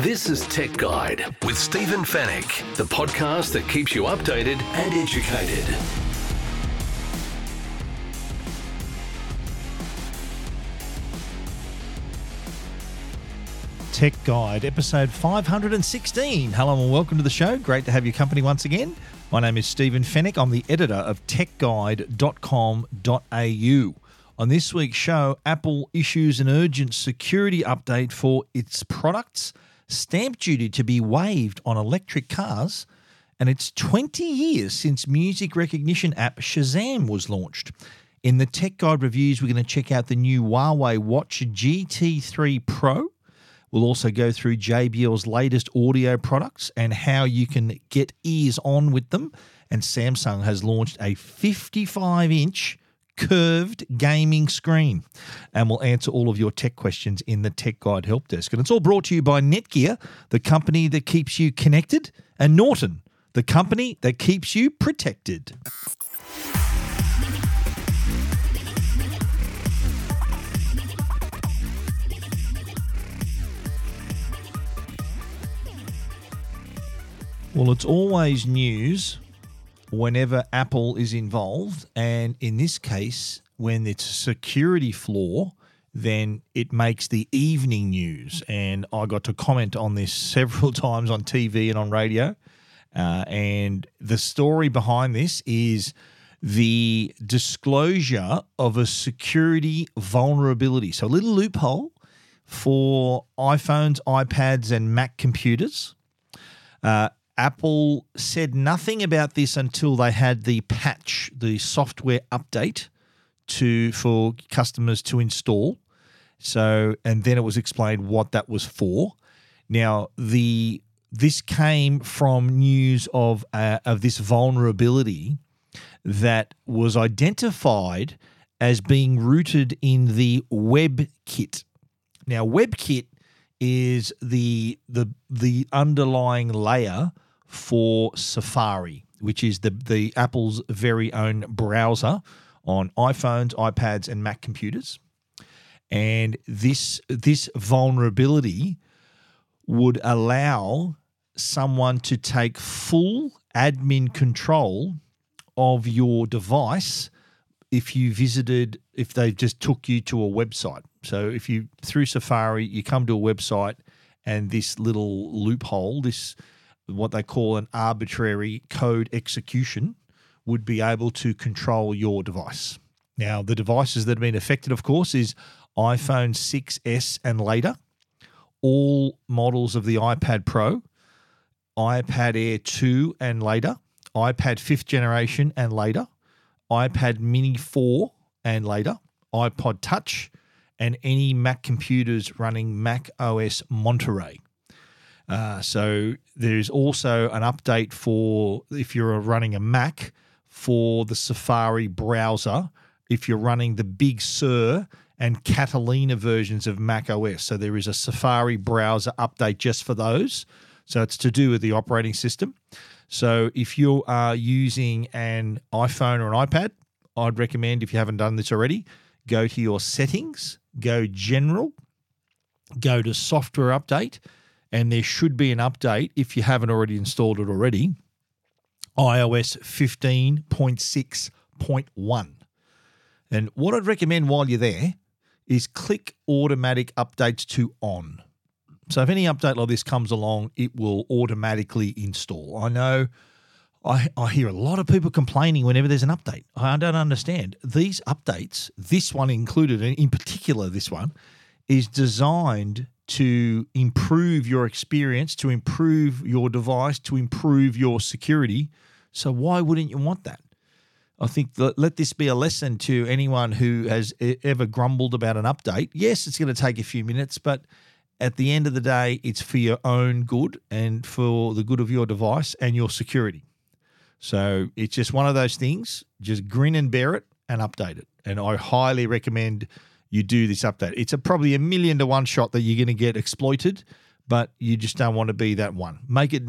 This is Tech Guide with Stephen Fenech, the podcast that keeps you updated and educated. Tech Guide, episode 516. Hello and welcome to the show. Great to have your company once again. My name is Stephen Fenech. I'm the editor of techguide.com.au. On this week's show, Apple issues an urgent security update for its products, stamp duty to be waived on electric cars, and it's 20 years since music recognition app Shazam was launched. In the Tech Guide reviews, we're going to check out the new Huawei Watch GT3 Pro. We'll also go through JBL's latest audio products and how you can get ears on with them. And Samsung has launched a 55-inch curved gaming screen. And we'll answer all of your tech questions in the Tech Guide Help Desk. And it's all brought to you by Netgear, the company that keeps you connected, and Norton, the company that keeps you protected. Well, it's always news whenever Apple is involved, and in this case, when it's a security flaw, then it makes the evening news. And I got to comment on this several times on TV and on radio. And the story behind this is the disclosure of a security vulnerability. So a little loophole for iPhones, iPads, and Mac computers. Apple said nothing about this until they had the patch, the software update for customers to install. And then it was explained what that was for. Now, this came from news of this vulnerability that was identified as being rooted in the WebKit. Now, WebKit is the underlying layer for Safari, which is the Apple's very own browser on iPhones, iPads, and Mac computers. And this vulnerability would allow someone to take full admin control of your device if they just took you to a website. So if you, through Safari, you come to a website and this little loophole, this what they call an arbitrary code execution, would be able to control your device. Now, the devices that have been affected, of course, is iPhone 6S and later, all models of the iPad Pro, iPad Air 2 and later, iPad 5th generation and later, iPad Mini 4 and later, iPod Touch, and any Mac computers running Mac OS Monterey. So there's also an update for if you're running a Mac for the Safari browser, if you're running the Big Sur and Catalina versions of Mac OS. So there is a Safari browser update just for those. So it's to do with the operating system. So if you are using an iPhone or an iPad, I'd recommend, if you haven't done this already, go to your settings, go general, go to software update, and there should be an update, if you haven't already installed it already, iOS 15.6.1. And what I'd recommend while you're there is click automatic updates to on. So if any update like this comes along, it will automatically install. I know I hear a lot of people complaining whenever there's an update. I don't understand. These updates, this one included, and in particular this one, is designed to improve your experience, to improve your device, to improve your security. So why wouldn't you want that? I think let this be a lesson to anyone who has ever grumbled about an update. Yes, it's going to take a few minutes, but at the end of the day, it's for your own good and for the good of your device and your security. So it's just one of those things, just grin and bear it and update it. And I highly recommend you do this update. It's probably a 1,000,000 to 1 shot that you're going to get exploited, but you just don't want to be that one. Make it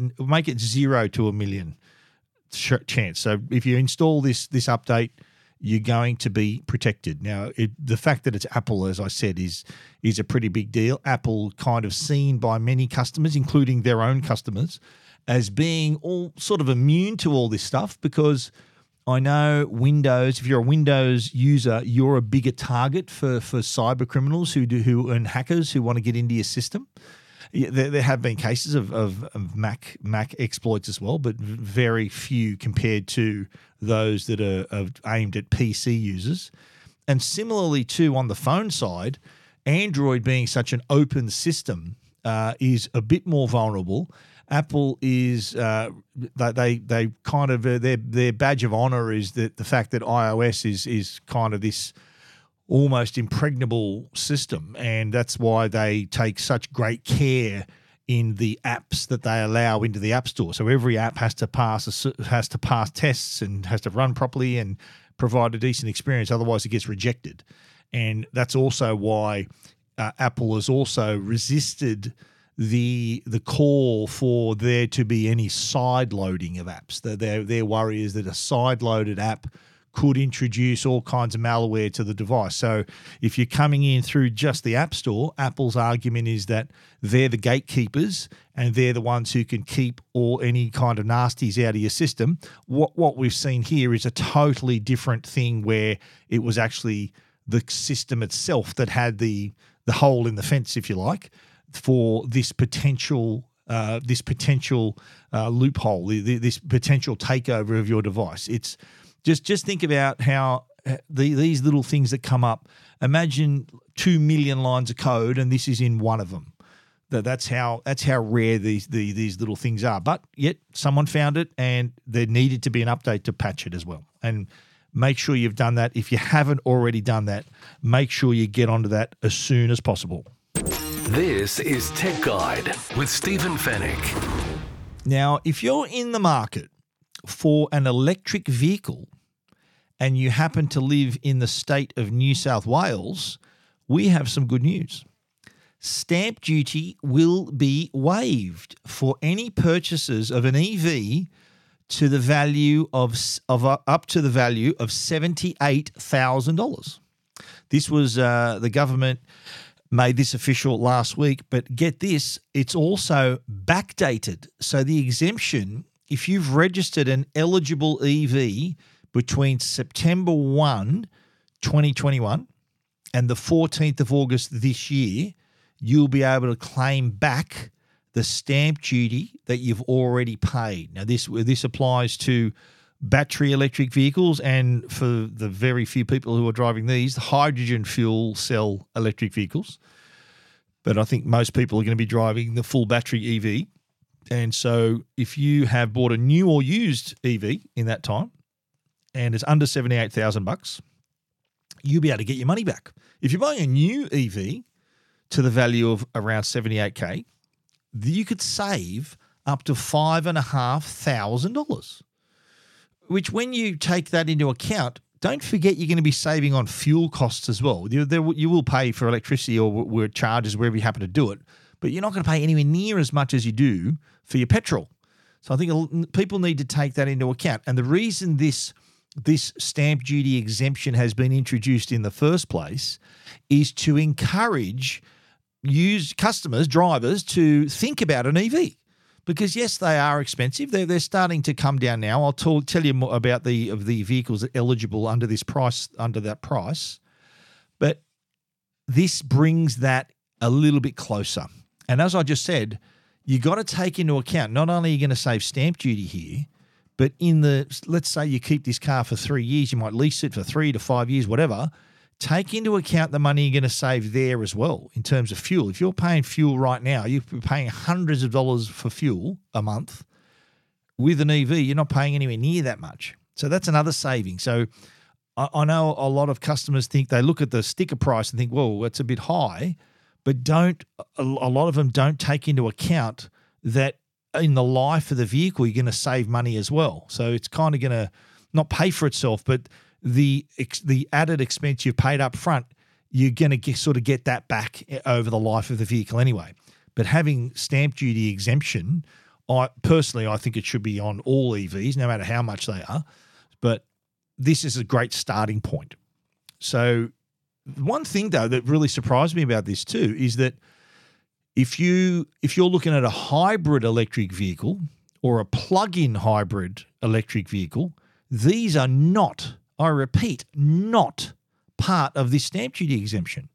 0 to 1,000,000 chance. So if you install this update, you're going to be protected. Now, the fact that it's Apple, as I said, is a pretty big deal. Apple kind of seen by many customers, including their own customers, as being all sort of immune to all this stuff, because I know Windows, if you're a Windows user, you're a bigger target for cyber criminals and hackers who want to get into your system. There have been cases of Mac exploits as well, but very few compared to those that are aimed at PC users. And similarly, too, on the phone side, Android being such an open system is a bit more vulnerable. Apple is they kind of their badge of honor is that the fact that iOS is kind of this almost impregnable system, and that's why they take such great care in the apps that they allow into the App Store. So every app has to pass tests and has to run properly and provide a decent experience. Otherwise, it gets rejected, and that's also why Apple has also resisted the call for there to be any sideloading of apps. Their worry is that a sideloaded app could introduce all kinds of malware to the device. So if you're coming in through just the App Store, Apple's argument is that they're the gatekeepers and they're the ones who can keep all any kind of nasties out of your system. What we've seen here is a totally different thing, where it was actually the system itself that had the hole in the fence, if you like, for this potential loophole, this potential takeover of your device. It's Just think about how these little things that come up. Imagine 2 million lines of code, and this is in one of them. That's how rare these little things are. But yet someone found it, and there needed to be an update to patch it as well. And make sure you've done that. If you haven't already done that, make sure you get onto that as soon as possible. This is Tech Guide with Stephen Fenech. Now, if you're in the market for an electric vehicle, and you happen to live in the state of New South Wales, we have some good news. Stamp duty will be waived for any purchases of an EV to the value of up to the value of $78,000. This was the government made this official last week, but get this, it's also backdated. So the exemption, if you've registered an eligible EV between September 1, 2021 and the 14th of August this year, you'll be able to claim back the stamp duty that you've already paid. Now, this applies to battery electric vehicles and, for the very few people who are driving these, hydrogen fuel cell electric vehicles. But I think most people are going to be driving the full battery EV. And so if you have bought a new or used EV in that time and it's under $78,000, you'll be able to get your money back. If you're buying a new EV to the value of around $78,000, you could save up to $5,500, which, when you take that into account, don't forget you're going to be saving on fuel costs as well. You will pay for electricity or charges wherever you happen to do it, but you're not going to pay anywhere near as much as you do for your petrol. So I think people need to take that into account. And the reason this stamp duty exemption has been introduced in the first place is to encourage drivers, to think about an EV. Because, yes, they are expensive. They're starting to come down now. I'll tell you more about the vehicles that are eligible under that price. But this brings that a little bit closer. And as I just said, you got to take into account, not only are you going to save stamp duty here, but let's say you keep this car for 3 years, you might lease it for 3 to 5 years, whatever. Take into account the money you're going to save there as well in terms of fuel. If you're paying fuel right now, you're paying hundreds of dollars for fuel a month. With an EV, you're not paying anywhere near that much. So that's another saving. So I know a lot of customers think they look at the sticker price and think, whoa, that's a bit high. But a lot of them don't take into account that in the life of the vehicle, you're going to save money as well. So it's kind of going to not pay for itself, but the added expense you've paid up front, you're going to sort of get that back over the life of the vehicle anyway. But having stamp duty exemption, I personally think it should be on all EVs, no matter how much they are. But this is a great starting point. So one thing, though, that really surprised me about this too is that if you're looking at a hybrid electric vehicle or a plug-in hybrid electric vehicle, these are not, I repeat, not part of this stamp duty exemption.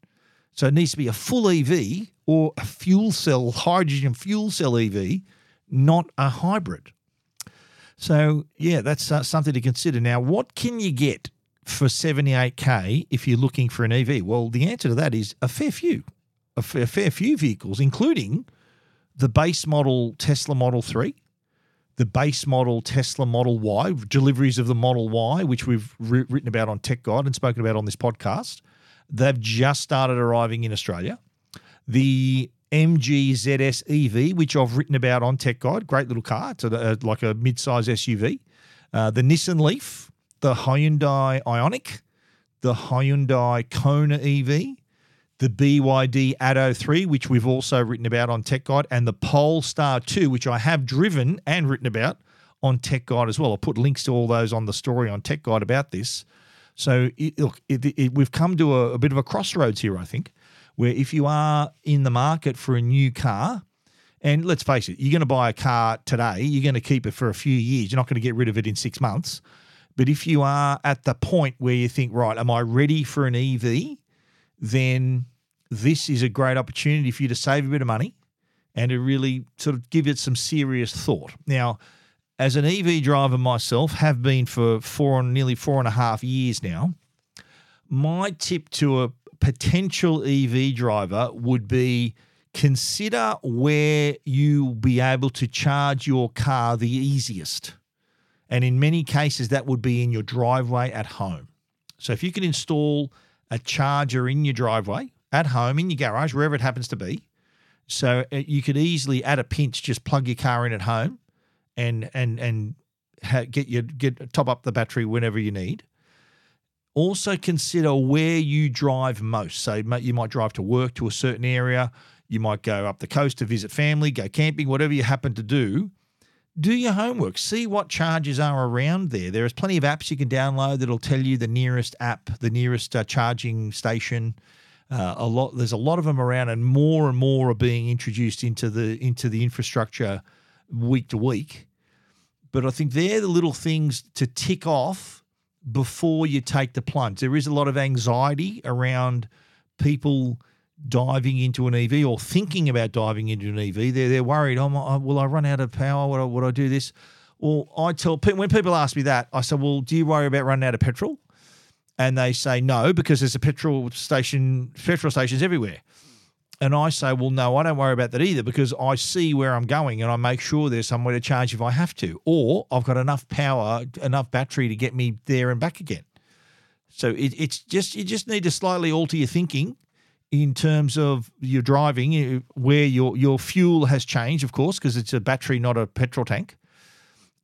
So it needs to be a full EV or a fuel cell, hydrogen fuel cell EV, not a hybrid. So, yeah, that's something to consider. Now, what can you get for $78K if you're looking for an EV? Well, the answer to that is a fair few vehicles, including the base model Tesla Model 3, the base model Tesla Model Y, deliveries of the Model Y, which we've written about on Tech Guide and spoken about on this podcast. They've just started arriving in Australia. The MG ZS EV, which I've written about on Tech Guide, great little car. It's like a mid-size SUV. The Nissan Leaf, the Hyundai Ioniq, the Hyundai Kona EV, the BYD Atto 3, which we've also written about on Tech Guide, and the Polestar 2, which I have driven and written about on Tech Guide as well. I'll put links to all those on the story on Tech Guide about this. So, we've come to a bit of a crossroads here, I think, where if you are in the market for a new car, and let's face it, you're going to buy a car today, you're going to keep it for a few years, you're not going to get rid of it in 6 months. But if you are at the point where you think, right, am I ready for an EV? Then this is a great opportunity for you to save a bit of money and to really sort of give it some serious thought. Now, as an EV driver myself, have been for nearly four and a half years now, my tip to a potential EV driver would be consider where you'll be able to charge your car the easiest. And in many cases, that would be in your driveway at home. So if you can install a charger in your driveway, at home, in your garage, wherever it happens to be, so you could easily, at a pinch, just plug your car in at home and top up the battery whenever you need. Also consider where you drive most. So you might drive to work to a certain area. You might go up the coast to visit family, go camping, whatever you happen to do. Do your homework. See what charges are around there. There is plenty of apps you can download that'll tell you the nearest app, the nearest charging station. There's a lot of them around, and more are being introduced into the infrastructure week to week. But I think they're the little things to tick off before you take the plunge. There is a lot of anxiety around people diving into an EV or thinking about diving into an EV. They're worried, will I run out of power? Would I do this? Well, I tell people, when people ask me that, I say, well, do you worry about running out of petrol? And they say no, because there's a petrol stations everywhere. And I say, well, no, I don't worry about that either, because I see where I'm going and I make sure there's somewhere to charge if I have to, or I've got enough power, enough battery to get me there and back again. So it's just, you just need to slightly alter your thinking in terms of your driving, where your fuel has changed, of course, because it's a battery, not a petrol tank.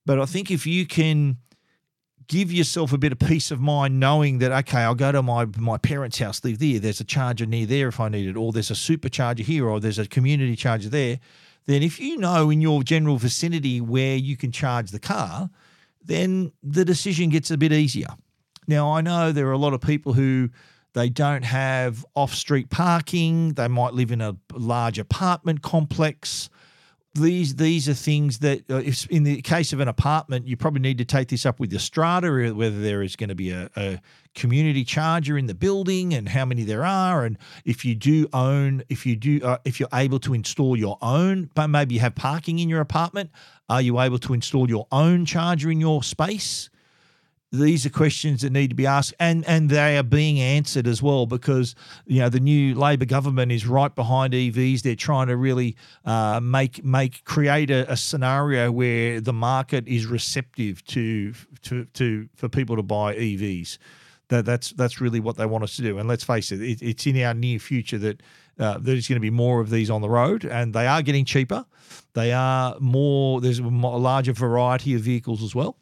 But I think if you can give yourself a bit of peace of mind knowing that, okay, I'll go to my parents' house, live there, there's a charger near there if I need it, or there's a supercharger here, or there's a community charger there, then if you know in your general vicinity where you can charge the car, then the decision gets a bit easier. Now, I know there are a lot of people who they don't have off-street parking, they might live in a large apartment complex. These are things that, if in the case of an apartment, you probably need to take this up with your strata, whether there is going to be a community charger in the building and how many there are. And if you're able to install your own, but maybe you have parking in your apartment, are you able to install your own charger in your space? These are questions that need to be asked, and they are being answered as well, because the new Labor government is right behind EVs. They're trying to really create a scenario where the market is receptive to for people to buy EVs. That's really what they want us to do. And let's face it, it's in our near future that there's going to be more of these on the road, and they are getting cheaper. There's a larger variety of vehicles as well,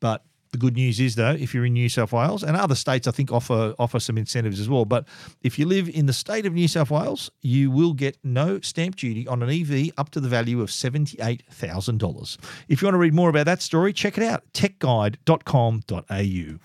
but The good news is, though, if you're in New South Wales, and other states I think offer some incentives as well, but if you live in the state of New South Wales, you will get no stamp duty on an EV up to the value of $78,000. If you want to read more about that story, check it out, techguide.com.au.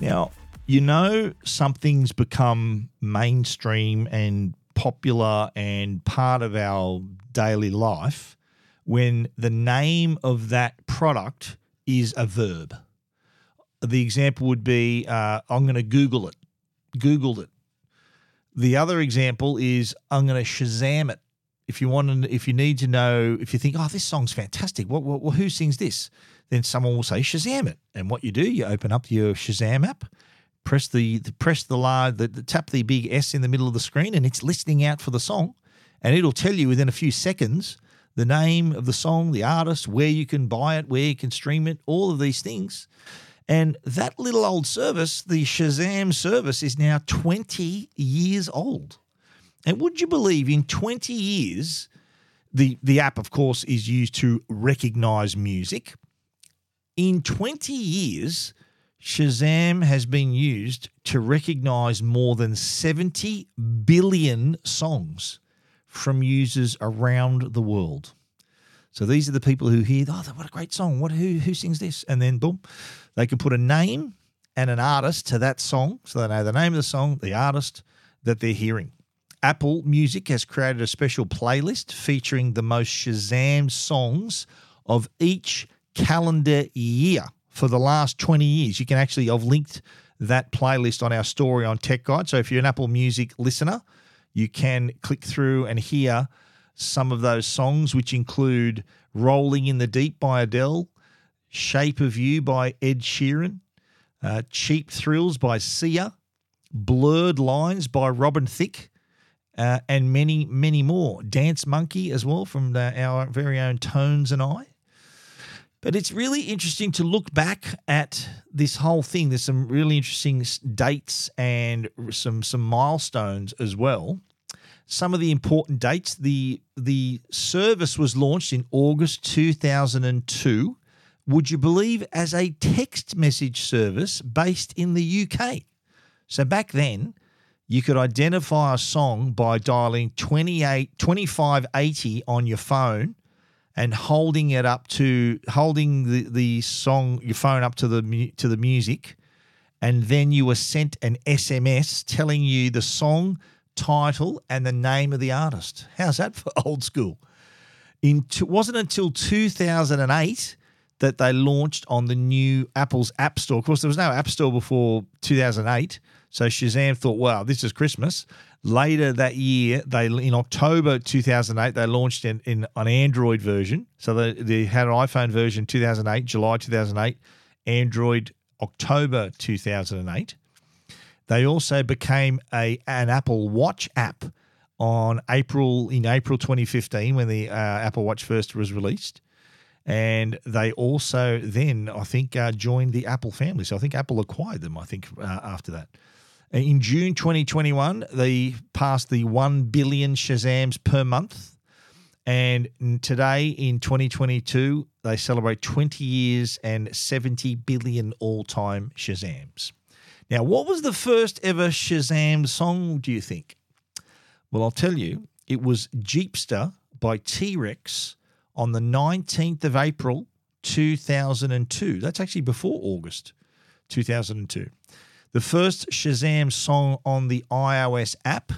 Now, you know something's become mainstream and popular and part of our daily life when the name of that product is a verb. The example would be, I'm going to Google it. Googled it. The other example is, I'm going to Shazam it. If you want to, if you need to know, if you think, oh, this song's fantastic, what, who sings this? Then someone will say Shazam it, and what you do, you open up your Shazam app, tap the big S in the middle of the screen, and it's listening out for the song, and it'll tell you within a few seconds the name of the song, the artist, where you can buy it, where you can stream it, all of these things. And that little old service, the Shazam service, is now 20 years old. And would you believe in 20 years, the app, of course, is used to recognize music. In 20 years, Shazam has been used to recognize more than 70 billion songs from users around the world. So these are the people who hear, oh, what a great song. Who sings this? And then, boom, they can put a name and an artist to that song. So they know the name of the song, the artist that they're hearing. Apple Music has created a special playlist featuring the most Shazam songs of each calendar year for the last 20 years. You can actually, I've linked that playlist on our story on Tech Guide. So if you're an Apple Music listener, you can click through and hear some of those songs, which include Rolling in the Deep by Adele, Shape of You by Ed Sheeran, Cheap Thrills by Sia, Blurred Lines by Robin Thicke, and many, many more. Dance Monkey as well from our very own Tones and I. But it's really interesting to look back at this whole thing. There's some really interesting dates and some milestones as well. Some of the important dates. The service was launched in August 2002. Would you believe, as a text message service based in the UK? So back then, you could identify a song by dialing 2580 on your phone and holding it up to the song, your phone up to the music, and then you were sent an SMS telling you the song title and the name of the artist. How's that for old school? It wasn't until 2008 that they launched on the new Apple's App Store. Of course, there was no App Store before 2008. So Shazam thought, wow, this is Christmas. Later that year, in October 2008, they launched in an Android version. So they had an iPhone version 2008, July 2008, Android October 2008. They also became an Apple Watch app in April 2015 when the Apple Watch first was released. And they also then, I think, joined the Apple family. So I think Apple acquired them, after that. In June 2021, they passed the 1 billion Shazams per month. And today, in 2022, they celebrate 20 years and 70 billion all-time Shazams. Now, what was the first ever Shazam song, do you think? Well, I'll tell you. It was Jeepster by T-Rex on the 19th of April, 2002. That's actually before August 2002. The first Shazam song on the iOS app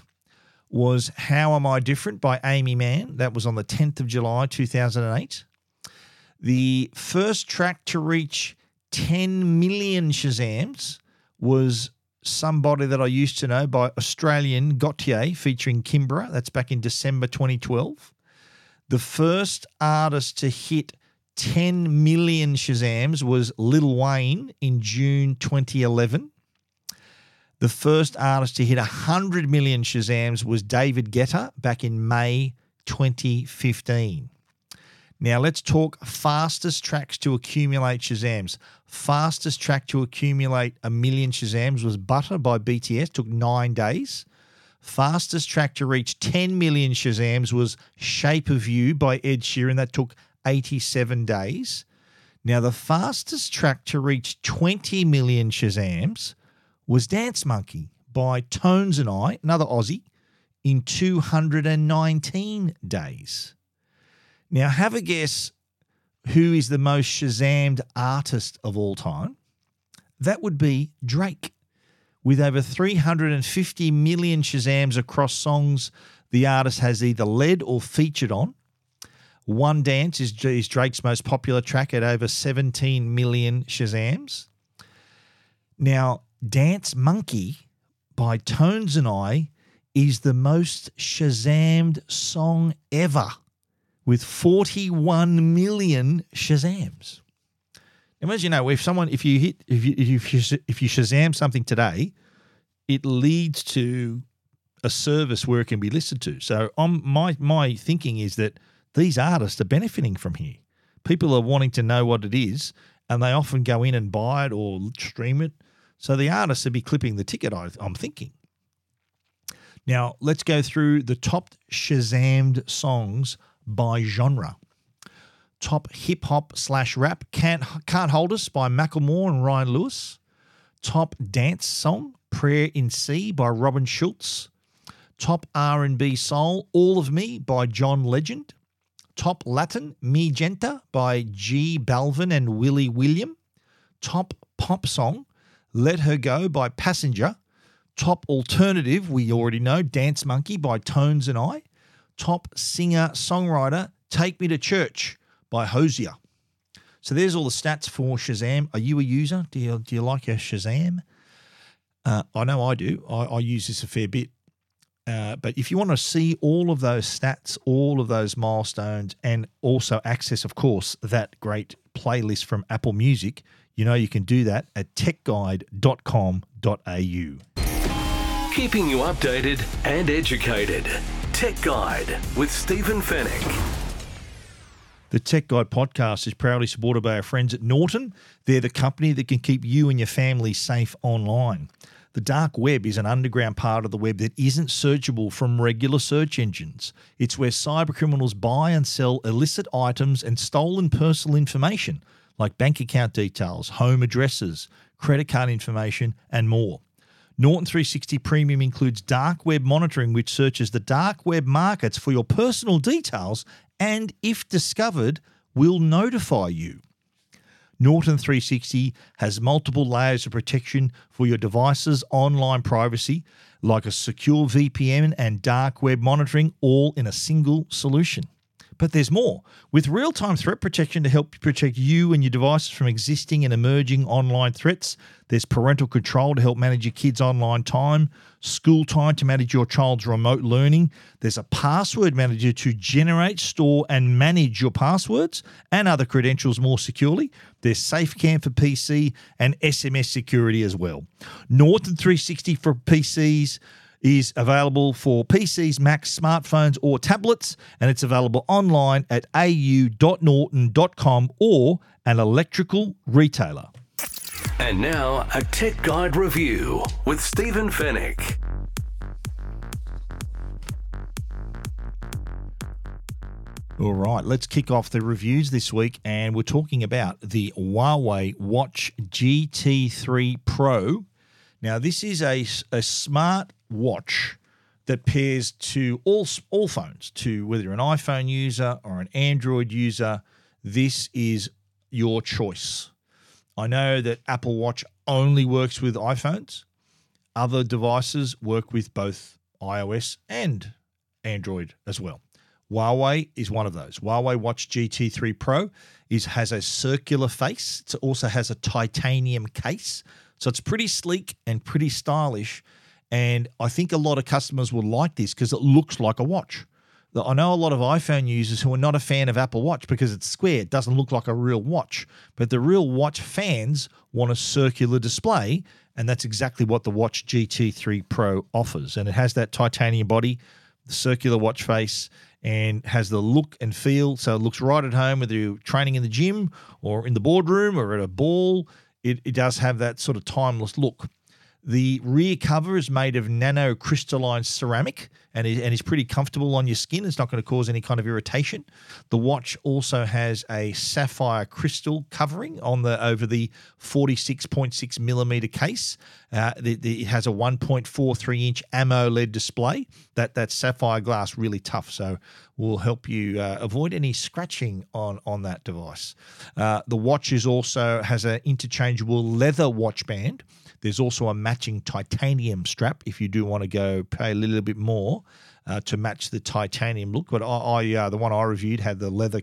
was How Am I Different by Amy Mann. That was on the 10th of July, 2008. The first track to reach 10 million Shazams was Somebody That I Used to Know by Australian Gautier featuring Kimbra. That's back in December 2012. The first artist to hit 10 million Shazams was Lil Wayne in June 2011. The first artist to hit 100 million Shazams was David Guetta back in May 2015. Now let's talk fastest tracks to accumulate Shazams. Fastest track to accumulate a million Shazams was Butter by BTS, took 9 days. Fastest track to reach 10 million Shazams was Shape of You by Ed Sheeran. That took 87 days. Now, the fastest track to reach 20 million Shazams was Dance Monkey by Tones and I, another Aussie, in 219 days. Now, have a guess who is the most Shazammed artist of all time. That would be Drake, with over 350 million Shazams across songs the artist has either led or featured on. One Dance is Drake's most popular track at over 17 million Shazams. Now, Dance Monkey by Tones and I is the most Shazammed song ever, with 41 million Shazams. And as you know, if you Shazam something today, it leads to a service where it can be listened to. So my thinking is that these artists are benefiting from here. People are wanting to know what it is, and they often go in and buy it or stream it. So the artists would be clipping the ticket, I'm thinking. Now, let's go through the top Shazammed songs by genre. Top hip-hop/rap, Can't Hold Us by Macklemore and Ryan Lewis. Top dance song, Prayer in C by Robin Schulz. Top R&B soul, All of Me by John Legend. Top Latin, Mi Gente by G Balvin and Willie William. Top pop song, Let Her Go by Passenger. Top alternative, we already know, Dance Monkey by Tones and I. Top singer-songwriter, Take Me to Church by Hosier. So there's all the stats for Shazam. Are you a user? Do you like your Shazam? I know I do. I use this a fair bit. But if you want to see all of those stats, all of those milestones, and also access, of course, that great playlist from Apple Music, you know you can do that at techguide.com.au. Keeping you updated and educated. Tech Guide with Stephen Fenech. The Tech Guide podcast is proudly supported by our friends at Norton. They're the company that can keep you and your family safe online. The dark web is an underground part of the web that isn't searchable from regular search engines. It's where cybercriminals buy and sell illicit items and stolen personal information, like bank account details, home addresses, credit card information, and more. Norton 360 Premium includes dark web monitoring, which searches the dark web markets for your personal details and, if discovered, will notify you. Norton 360 has multiple layers of protection for your device's online privacy, like a secure VPN and dark web monitoring, all in a single solution. But there's more, with real-time threat protection to help protect you and your devices from existing and emerging online threats. There's parental control to help manage your kids' online time, school time to manage your child's remote learning. There's a password manager to generate, store, and manage your passwords and other credentials more securely. There's SafeCam for PC and SMS security as well. Norton 360 for PCs is available for PCs, Macs, smartphones, or tablets, and it's available online at au.norton.com or an electrical retailer. And now, a Tech Guide review with Stephen Fenech. All right, let's kick off the reviews this week, and we're talking about the Huawei Watch GT3 Pro. Now, this is a smart watch that pairs to all phones, to whether you're an iPhone user or an Android user. This is your choice. I know that Apple Watch only works with iPhones. Other devices work with both iOS and Android as well. Huawei is one of those. Huawei Watch GT3 Pro has a circular face. It also has a titanium case. So it's pretty sleek and pretty stylish. And I think a lot of customers will like this because it looks like a watch. I know a lot of iPhone users who are not a fan of Apple Watch because it's square. It doesn't look like a real watch. But the real watch fans want a circular display, and that's exactly what the Watch GT3 Pro offers. And it has that titanium body, the circular watch face, and has the look and feel. So it looks right at home, whether you're training in the gym or in the boardroom or at a ball. It does have that sort of timeless look. The rear cover is made of nanocrystalline ceramic and is pretty comfortable on your skin. It's not going to cause any kind of irritation. The watch also has a sapphire crystal covering over the 46.6 millimeter case. It has a 1.43-inch AMOLED display. That sapphire glass really tough, so will help you avoid any scratching on that device. The watch also has an interchangeable leather watch band. There's also a matching titanium strap if you do want to go pay a little bit more to match the titanium look. But the one I reviewed had the leather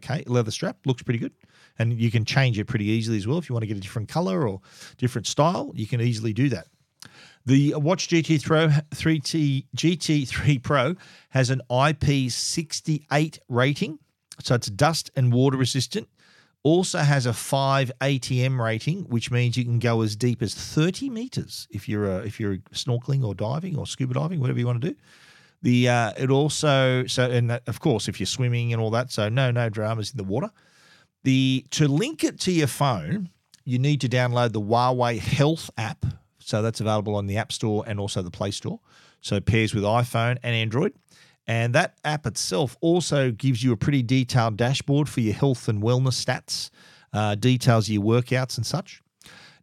strap. Looks pretty good. And you can change it pretty easily as well. If you want to get a different color or different style, you can easily do that. The Watch GT3 Pro has an IP68 rating, so it's dust and water resistant. Also has a 5 ATM rating, which means you can go as deep as 30 meters if you're snorkeling or diving or scuba diving, whatever you want to do. Of course, if you're swimming and all that, so no dramas in the water. To link it to your phone, you need to download the Huawei Health app. So that's available on the App Store and also the Play Store. So it pairs with iPhone and Android. And that app itself also gives you a pretty detailed dashboard for your health and wellness stats, details of your workouts and such.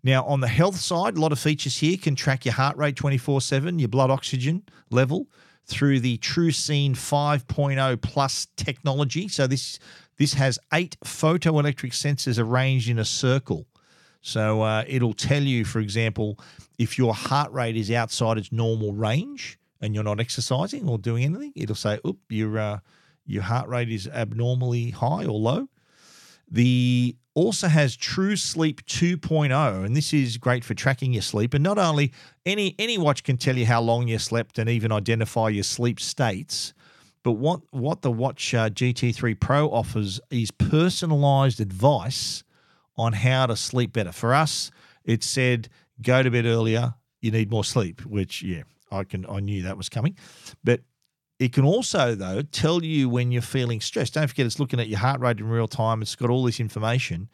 Now, on the health side, a lot of features here can track your heart rate 24/7, your blood oxygen level through the TrueScene 5.0 Plus technology. So this has 8 photoelectric sensors arranged in a circle. So it'll tell you, for example, if your heart rate is outside its normal range, and you're not exercising or doing anything, it'll say, "Oop, your heart rate is abnormally high or low." The also has True Sleep 2.0, and this is great for tracking your sleep. And not only any watch can tell you how long you slept and even identify your sleep states, but what the Watch GT3 Pro offers is personalized advice on how to sleep better. For us, it said, "Go to bed earlier. You need more sleep," which I knew that was coming. But it can also, though, tell you when you're feeling stressed. Don't forget, it's looking at your heart rate in real time. It's got all this information.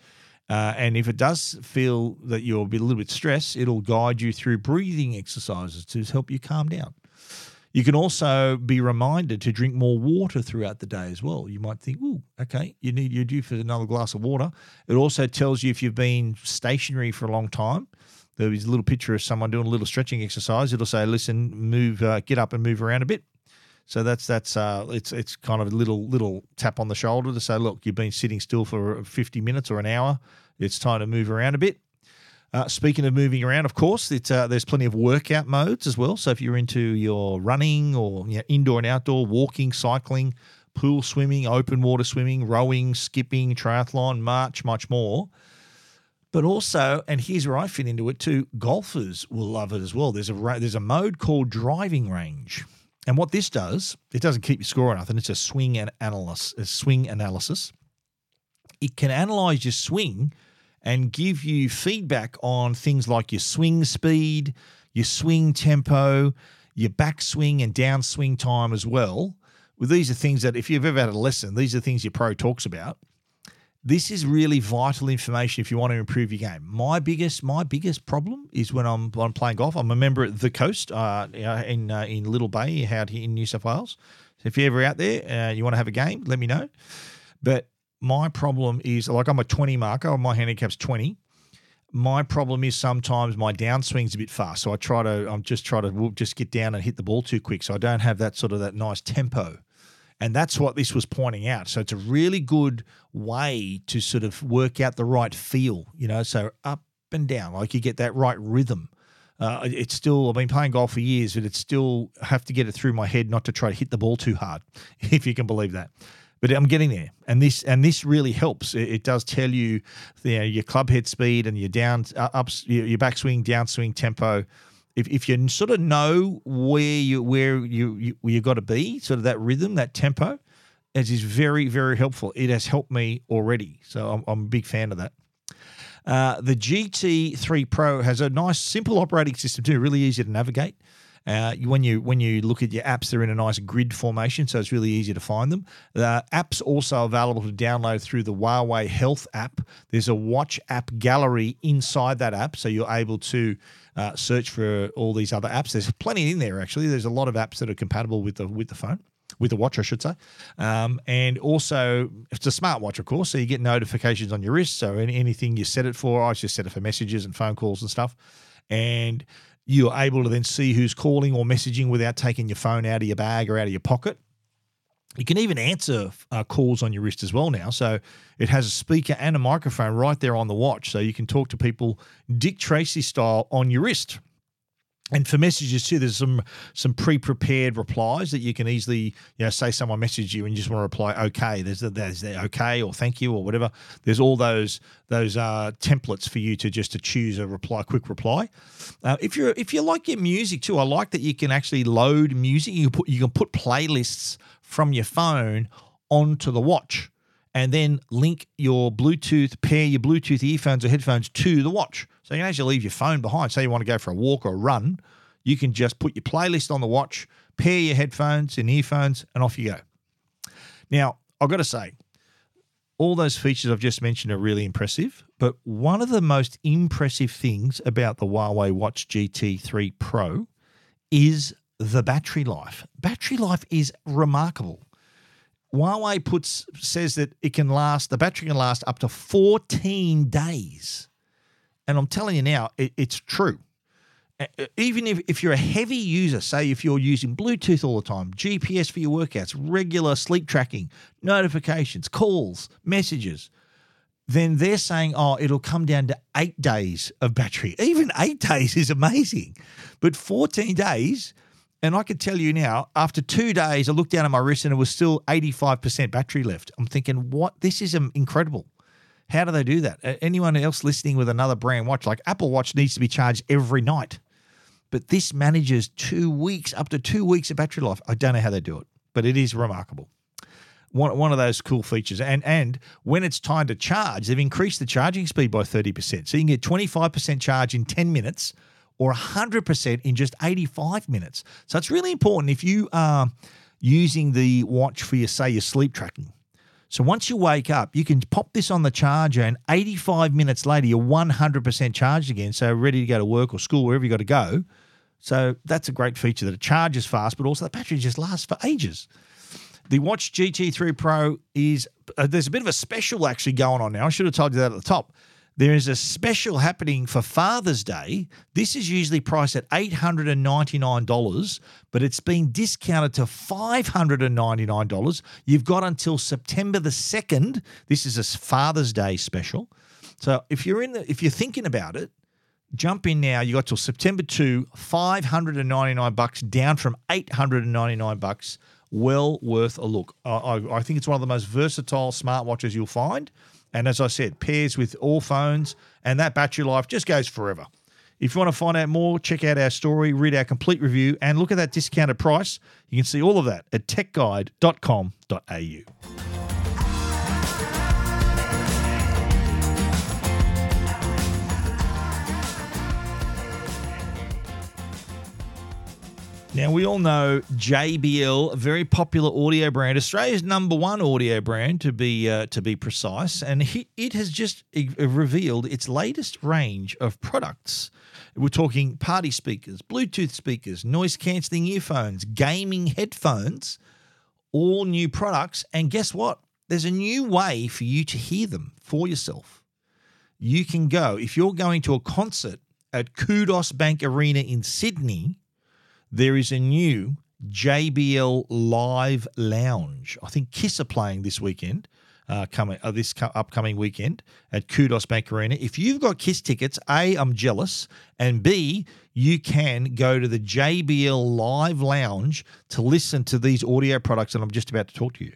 And if it does feel that you'll be a little bit stressed, it'll guide you through breathing exercises to help you calm down. You can also be reminded to drink more water throughout the day as well. You might think, "Ooh, okay, you're due for another glass of water." It also tells you if you've been stationary for a long time. There's a little picture of someone doing a little stretching exercise. It'll say, "Listen, move, get up and move around a bit." So it's kind of a little tap on the shoulder to say, "Look, you've been sitting still for 50 minutes or an hour. It's time to move around a bit." Speaking of moving around, of course, there's plenty of workout modes as well. So if you're into your running or indoor and outdoor, walking, cycling, pool swimming, open water swimming, rowing, skipping, triathlon, much more. But also, and here's where I fit into it too, golfers will love it as well. There's a mode called driving range. And what this does, it doesn't keep your score or nothing. It's a swing analysis. It can analyze your swing and give you feedback on things like your swing speed, your swing tempo, your backswing and downswing time as well. Well, these are things that if you've ever had a lesson, these are things your pro talks about. This is really vital information if you want to improve your game. My biggest problem is when I'm playing golf. I'm a member at The Coast in Little Bay out here in New South Wales. So if you're ever out there, you want to have a game, let me know. But my problem is, like, I'm a 20 marker. My handicap's 20. My problem is sometimes my downswing's a bit fast, so I'm just trying to get down and hit the ball too quick, so I don't have that nice tempo. And that's what this was pointing out. So it's a really good way to sort of work out the right feel, so up and down, like you get that right rhythm. It's still, I've been playing golf for years, but it's still have to get it through my head not to try to hit the ball too hard, if you can believe that. But I'm getting there. And this really helps. It does tell you, your club head speed and your your backswing, downswing tempo. If you sort of know where you got to be, sort of that rhythm, that tempo, it is very, very helpful. It has helped me already, so I'm a big fan of that. The GT3 Pro has a nice, simple operating system too, really easy to navigate, When you look at your apps, they're in a nice grid formation, so it's really easy to find them. The app's also available to download through the Huawei Health app. There's a watch app gallery inside that app, so you're able to search for all these other apps. There's plenty in there, actually. There's a lot of apps that are compatible with the phone. With the watch, I should say. And also, it's a smartwatch, of course, so you get notifications on your wrist. So anything you set it for, I just set it for messages and phone calls and stuff. And you're able to then see who's calling or messaging without taking your phone out of your bag or out of your pocket. You can even answer calls on your wrist as well now. So it has a speaker and a microphone right there on the watch. So you can talk to people Dick Tracy style on your wrist. And for messages too, there's some pre-prepared replies that you can easily, you know, say someone messaged you and you just want to reply, okay. There's the okay or thank you or whatever. There's all those templates for you to choose a reply, quick reply. If you like your music too, I like that you can actually load music. You can put playlists from your phone onto the watch, and then link your Bluetooth, pair your Bluetooth earphones or headphones to the watch. So you can actually leave your phone behind. Say you want to go for a walk or a run, you can just put your playlist on the watch, pair your headphones and earphones, and off you go. Now, I've got to say, all those features I've just mentioned are really impressive, but one of the most impressive things about the Huawei Watch GT3 Pro is the battery life. Battery life is remarkable. Huawei says that the battery can last up to 14 days. And I'm telling you now, it's true. Even if you're a heavy user, say if you're using Bluetooth all the time, GPS for your workouts, regular sleep tracking, notifications, calls, messages, then they're saying, it'll come down to 8 days of battery. Even 8 days is amazing. But 14 days, and I can tell you now, after 2 days, I looked down at my wrist and it was still 85% battery left. I'm thinking, what? This is incredible. How do they do that? Anyone else listening with another brand watch, like Apple Watch, needs to be charged every night. But this manages 2 weeks, up to 2 weeks of battery life. I don't know how they do it, but it is remarkable. One of those cool features. And when it's time to charge, they've increased the charging speed by 30%. So you can get 25% charge in 10 minutes or 100% in just 85 minutes. So it's really important if you are using the watch for your sleep tracking. So once you wake up, you can pop this on the charger and 85 minutes later, you're 100% charged again. So ready to go to work or school, wherever you got to go. So that's a great feature that it charges fast, but also the battery just lasts for ages. The Watch GT3 Pro there's a bit of a special actually going on now. I should have told you that at the top. There is a special happening for Father's Day. This is usually priced at $899, but it's been discounted to $599. You've got until September the 2nd. This is a Father's Day special. So if you're thinking about it, jump in now. You got till September 2, $599 down from $899. Well worth a look. I think it's one of the most versatile smartwatches you'll find. And as I said, pairs with all phones, and that battery life just goes forever. If you want to find out more, check out our story, read our complete review, and look at that discounted price. You can see all of that at techguide.com.au. Now, we all know JBL, a very popular audio brand, Australia's number one audio brand, to be precise, and it has just revealed its latest range of products. We're talking party speakers, Bluetooth speakers, noise-cancelling earphones, gaming headphones, all new products, and guess what? There's a new way for you to hear them for yourself. You can go, if you're going to a concert at Qudos Bank Arena in Sydney, there is a new JBL Live Lounge. I think KISS are playing this weekend, upcoming weekend at Qudos Bank Arena. If you've got KISS tickets, A, I'm jealous, and B, you can go to the JBL Live Lounge to listen to these audio products that I'm just about to talk to you.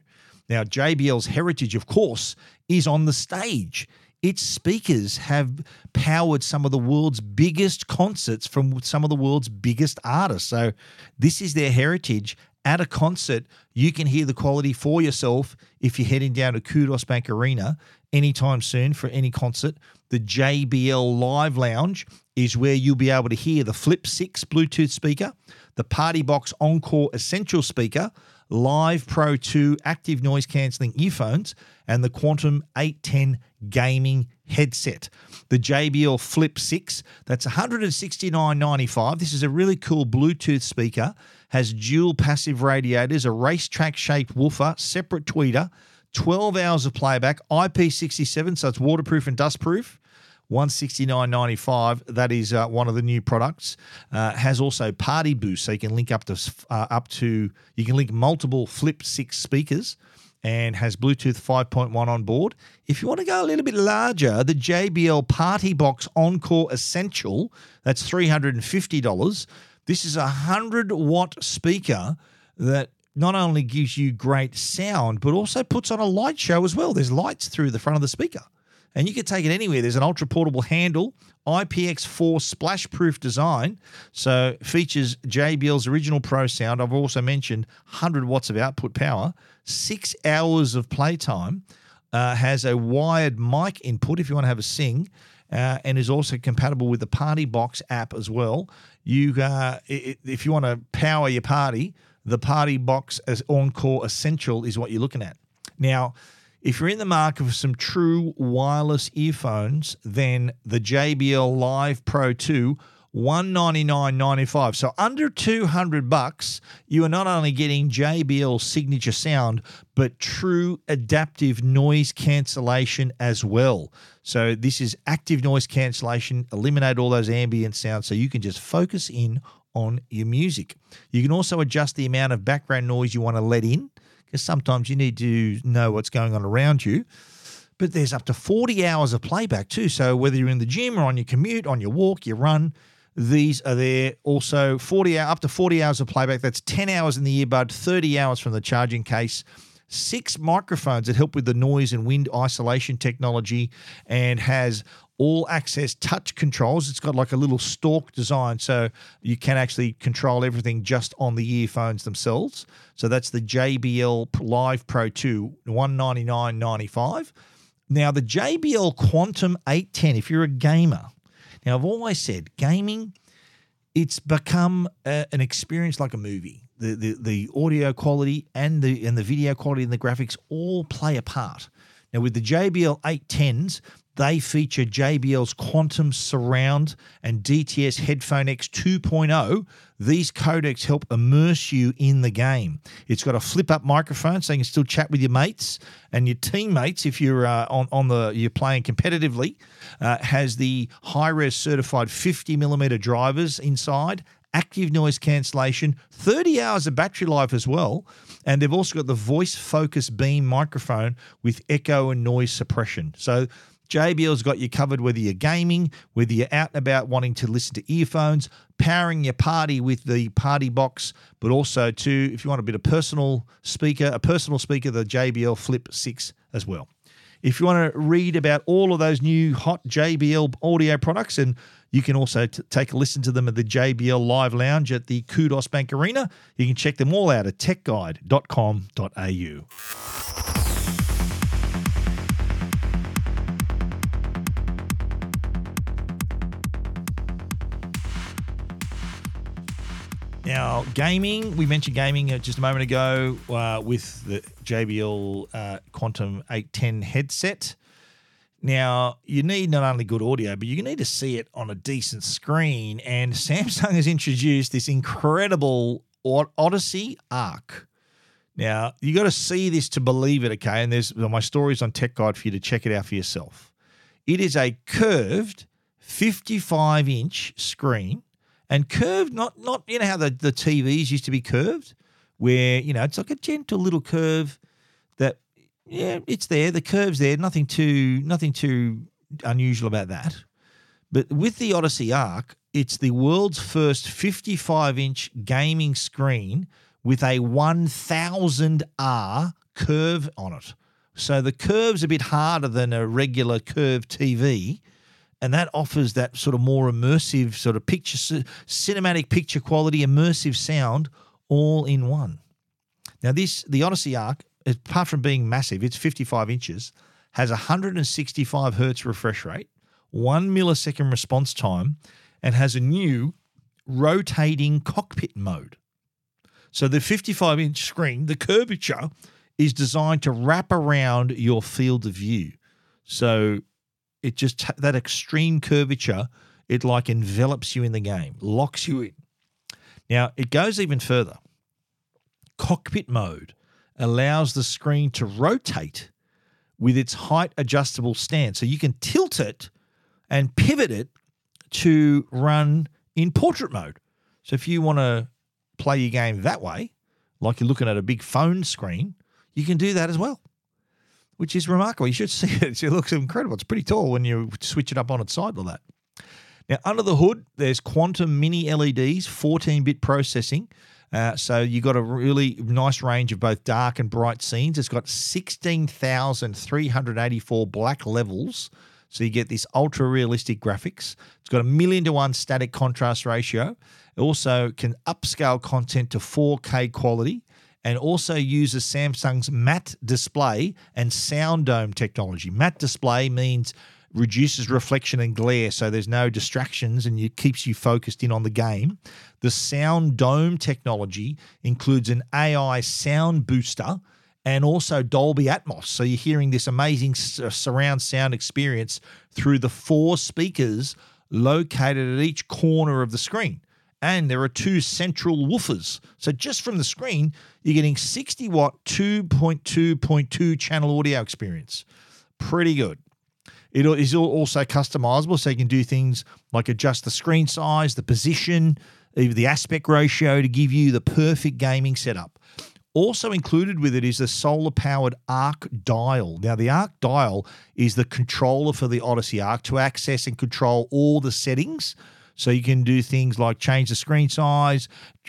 Now, JBL's heritage, of course, is on the stage. Its speakers have powered some of the world's biggest concerts from some of the world's biggest artists. So this is their heritage. At a concert, you can hear the quality for yourself if you're heading down to Qudos Bank Arena anytime soon for any concert. The JBL Live Lounge is where you'll be able to hear the Flip 6 Bluetooth speaker, the Party Box Encore Essential speaker, Live Pro 2 active noise cancelling earphones, and the Quantum 810 gaming headset. The JBL Flip 6, that's $169.95. This is a really cool Bluetooth speaker, has dual passive radiators, a racetrack-shaped woofer, separate tweeter, 12 hours of playback, IP67, so it's waterproof and dustproof. $169.95. That is one of the new products. Has also Party Boost, so you can link you can link multiple Flip 6 speakers, and has Bluetooth 5.1 on board. If you want to go a little bit larger, the JBL Party Box Encore Essential, that's $350. This is a 100-watt speaker that not only gives you great sound, but also puts on a light show as well. There's lights through the front of the speaker. And you can take it anywhere. There's an ultra-portable handle, IPX4 splash-proof design, so features JBL's original Pro sound. I've also mentioned 100 watts of output power, 6 hours of playtime, has a wired mic input if you want to have a sing, and is also compatible with the Party Box app as well. If you want to power your party, the Party Box as Encore Essential is what you're looking at. Now, if you're in the market for some true wireless earphones, then the JBL Live Pro 2, $199.95. So under $200, you are not only getting JBL's signature sound, but true adaptive noise cancellation as well. So this is active noise cancellation, eliminate all those ambient sounds so you can just focus in on your music. You can also adjust the amount of background noise you want to let in, because sometimes you need to know what's going on around you. But there's up to 40 hours of playback too. So whether you're in the gym or on your commute, on your walk, your run, these are there. Also up to 40 hours of playback. That's 10 hours in the earbud, 30 hours from the charging case. 6 microphones that help with the noise and wind isolation technology, and has all-access touch controls. It's got like a little stalk design, so you can actually control everything just on the earphones themselves. So that's the JBL Live Pro 2, $199.95. Now, the JBL Quantum 810, if you're a gamer. Now, I've always said gaming, it's become an experience like a movie. The audio quality and the video quality and the graphics all play a part. Now, with the JBL 810s, they feature JBL's Quantum Surround and DTS Headphone X 2.0. These codecs help immerse you in the game. It's got a flip-up microphone, so you can still chat with your mates and your teammates if you're you're playing competitively. Has the high-res certified 50mm drivers inside, active noise cancellation, 30 hours of battery life as well, and they've also got the voice focus beam microphone with echo and noise suppression. So JBL's got you covered whether you're gaming, whether you're out and about wanting to listen to earphones, powering your party with the Party Box, but also too, if you want a bit of a personal speaker, the JBL Flip 6 as well. If you want to read about all of those new hot JBL audio products, and you can also take a listen to them at the JBL Live Lounge at the Qudos Bank Arena. You can check them all out at techguide.com.au. Now, gaming, we mentioned gaming just a moment ago with the JBL Quantum 810 headset. Now, you need not only good audio, but you need to see it on a decent screen. And Samsung has introduced this incredible Odyssey Arc. Now, you got to see this to believe it, okay? And there's my stories on Tech Guide for you to check it out for yourself. It is a curved 55-inch screen. And curved, not you know how the TVs used to be curved, where, you know, it's like a gentle little curve that, yeah, it's there. The curve's there. Nothing too unusual about that. But with the Odyssey Arc, it's the world's first 55-inch gaming screen with a 1000R curve on it. So the curve's a bit harder than a regular curved TV. And that offers that sort of more immersive sort of cinematic picture quality, immersive sound, all in one. Now, the Odyssey Arc, apart from being massive, it's 55 inches, has 165 hertz refresh rate, 1 millisecond response time and has a new rotating cockpit mode. So the 55-inch screen, the curvature, is designed to wrap around your field of view. So it just, that extreme curvature, it like envelops you in the game, locks you in. Now, it goes even further. Cockpit mode allows the screen to rotate with its height-adjustable stand. So you can tilt it and pivot it to run in portrait mode. So if you want to play your game that way, like you're looking at a big phone screen, you can do that as well, which is remarkable. You should see it. It looks incredible. It's pretty tall when you switch it up on its side like that. Now, under the hood, there's quantum mini LEDs, 14-bit processing. So you've got a really nice range of both dark and bright scenes. It's got 16,384 black levels. So you get this ultra-realistic graphics. It's got a 1,000,000 to 1 static contrast ratio. It also can upscale content to 4K quality and also uses Samsung's matte display and sound dome technology. Matte display means reduces reflection and glare, so there's no distractions and it keeps you focused in on the game. The sound dome technology includes an AI sound booster and also Dolby Atmos. So you're hearing this amazing surround sound experience through the 4 speakers located at each corner of the screen. And there are 2 central woofers. So just from the screen, you're getting 60-watt 2.2.2 channel audio experience. Pretty good. It is also customizable, so you can do things like adjust the screen size, the position, even the aspect ratio to give you the perfect gaming setup. Also included with it is the solar-powered Arc dial. Now, the Arc dial is the controller for the Odyssey Arc to access and control all the settings. So you can do things like change the screen size,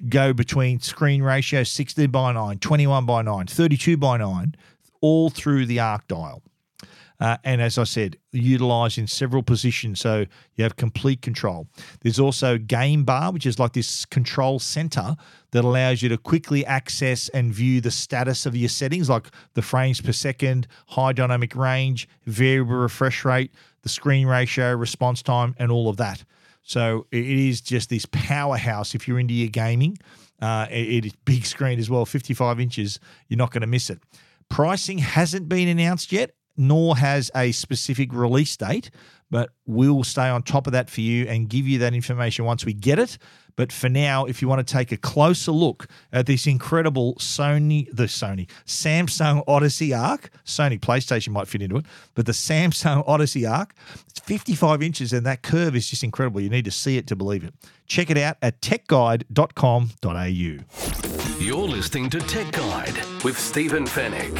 go between screen ratio 16 by 9, 21 by 9, 32 by 9, all through the Arc dial. And as I said, utilised in several positions, so you have complete control. There's also Game Bar, which is like this control centre that allows you to quickly access and view the status of your settings, like the frames per second, high dynamic range, variable refresh rate, the screen ratio, response time, and all of that. So it is just this powerhouse if you're into your gaming. It is big screen as well, 55 inches. You're not going to miss it. Pricing hasn't been announced yet, nor has a specific release date, but we'll stay on top of that for you and give you that information once we get it. But for now, if you want to take a closer look at this incredible Samsung Odyssey Arc, Sony PlayStation might fit into it, but the Samsung Odyssey Arc, it's 55 inches and that curve is just incredible. You need to see it to believe it. Check it out at techguide.com.au. You're listening to Tech Guide with Stephen Fenech.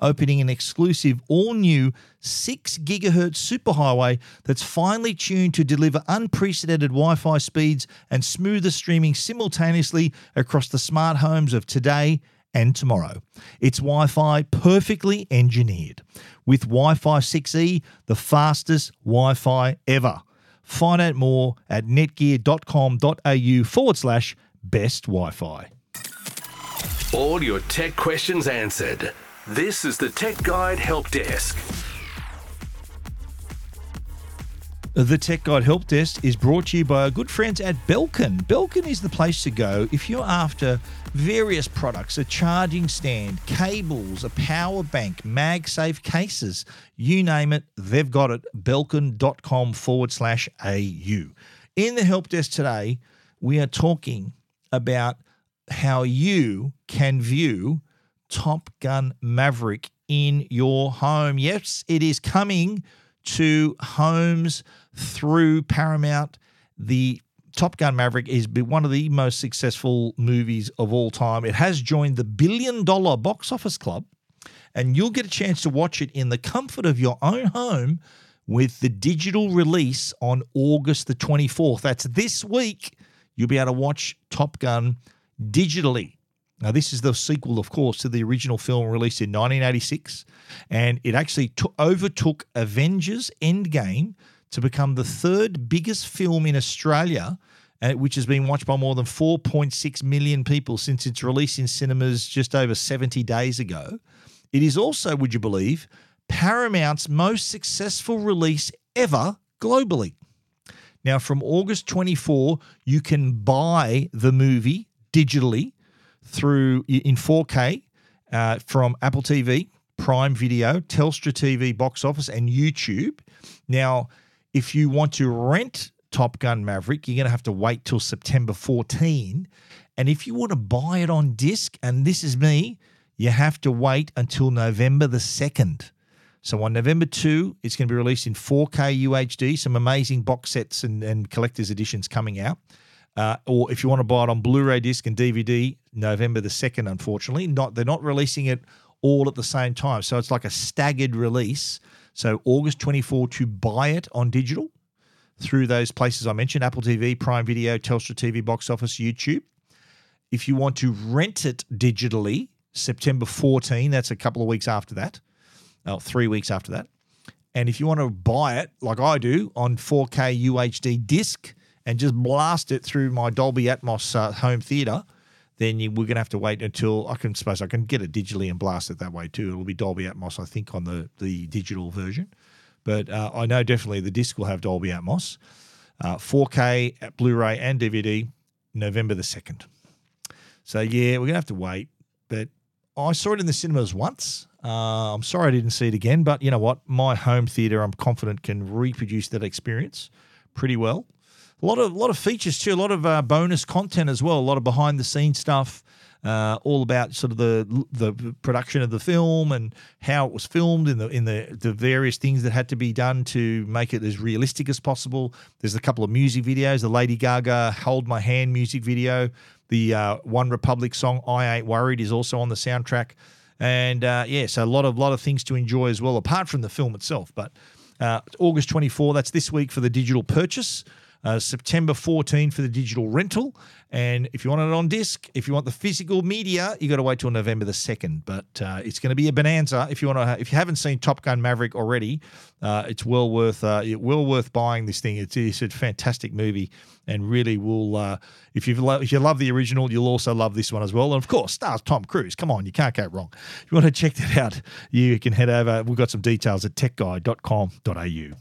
opening an exclusive all-new 6 gigahertz superhighway that's finely tuned to deliver unprecedented Wi-Fi speeds and smoother streaming simultaneously across the smart homes of today and tomorrow. It's Wi-Fi perfectly engineered. With Wi-Fi 6E, the fastest Wi-Fi ever. Find out more at netgear.com.au/best Wi-Fi. All your tech questions answered. This is the Tech Guide Help Desk. The Tech Guide Help Desk is brought to you by our good friends at Belkin. Belkin is the place to go if you're after various products, a charging stand, cables, a power bank, MagSafe cases, you name it, they've got it, belkin.com/au. In the Help Desk today, we are talking about how you can view Top Gun Maverick in your home. Yes, it is coming to homes through Paramount. The Top Gun Maverick is one of the most successful movies of all time. It has joined the $1 billion box office club, and you'll get a chance to watch it in the comfort of your own home with the digital release on August the 24th. That's this week. You'll be able to watch Top Gun digitally. Now, this is the sequel, of course, to the original film released in 1986, and it actually overtook Avengers Endgame to become the third biggest film in Australia, which has been watched by more than 4.6 million people since its release in cinemas just over 70 days ago. It is also, would you believe, Paramount's most successful release ever globally. Now, from August 24, you can buy the movie digitally through in 4K from Apple TV, Prime Video, Telstra TV, Box Office, and YouTube. Now, if you want to rent Top Gun Maverick, you're going to have to wait till September 14. And if you want to buy it on disc, and this is me, you have to wait until November the 2nd. So on November 2, it's going to be released in 4K UHD, some amazing box sets and collector's editions coming out. Or if you want to buy it on Blu-ray disc and DVD, November the 2nd, unfortunately. They're not releasing it all at the same time. So it's like a staggered release. So August 24 to buy it on digital through those places I mentioned, Apple TV, Prime Video, Telstra TV, Box Office, YouTube. If you want to rent it digitally, September 14, that's a couple of weeks after that. 3 weeks after that. And if you want to buy it, like I do, on 4K UHD disc and just blast it through my Dolby Atmos home theater, then we're going to have to wait until I can get it digitally and blast it that way too. It'll be Dolby Atmos, I think, on the digital version. But I know definitely the disc will have Dolby Atmos. 4K at Blu-ray and DVD, November the 2nd. So, yeah, we're going to have to wait. But I saw it in the cinemas once. I'm sorry I didn't see it again, but you know what? My home theater, I'm confident, can reproduce that experience pretty well. A lot of features too, a lot of bonus content as well, a lot of behind-the-scenes stuff, all about sort of the production of the film and how it was filmed and the various things that had to be done to make it as realistic as possible. There's a couple of music videos, the Lady Gaga Hold My Hand music video. The One Republic song, I Ain't Worried, is also on the soundtrack. And, so a lot of things to enjoy as well, apart from the film itself. But August 24, that's this week for the digital purchase, September 14 for the digital rental. And if you want it on disc, if you want the physical media, you got to wait till November the 2nd. But it's going to be a bonanza. If you haven't seen Top Gun Maverick already, it's well worth buying this thing. It's a fantastic movie, and really will. If you love the original, you'll also love this one as well. And of course, stars Tom Cruise. Come on, you can't go wrong. If you want to check that out, you can head over. We've got some details at techguide.com.au.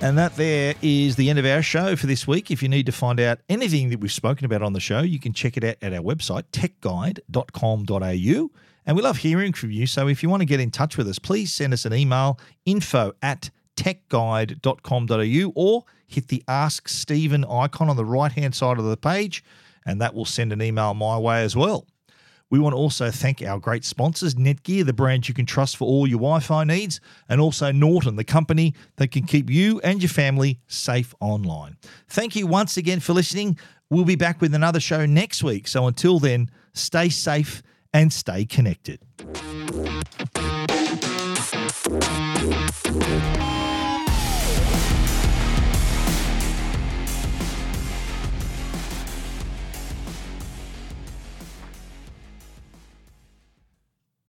And that there is the end of our show for this week. If you need to find out anything that we've spoken about on the show, you can check it out at our website, techguide.com.au. And we love hearing from you. So if you want to get in touch with us, please send us an email, info@techguide.com.au, or hit the Ask Stephen icon on the right-hand side of the page, and that will send an email my way as well. We want to also thank our great sponsors, Netgear, the brand you can trust for all your Wi-Fi needs, and also Norton, the company that can keep you and your family safe online. Thank you once again for listening. We'll be back with another show next week. So until then, stay safe and stay connected.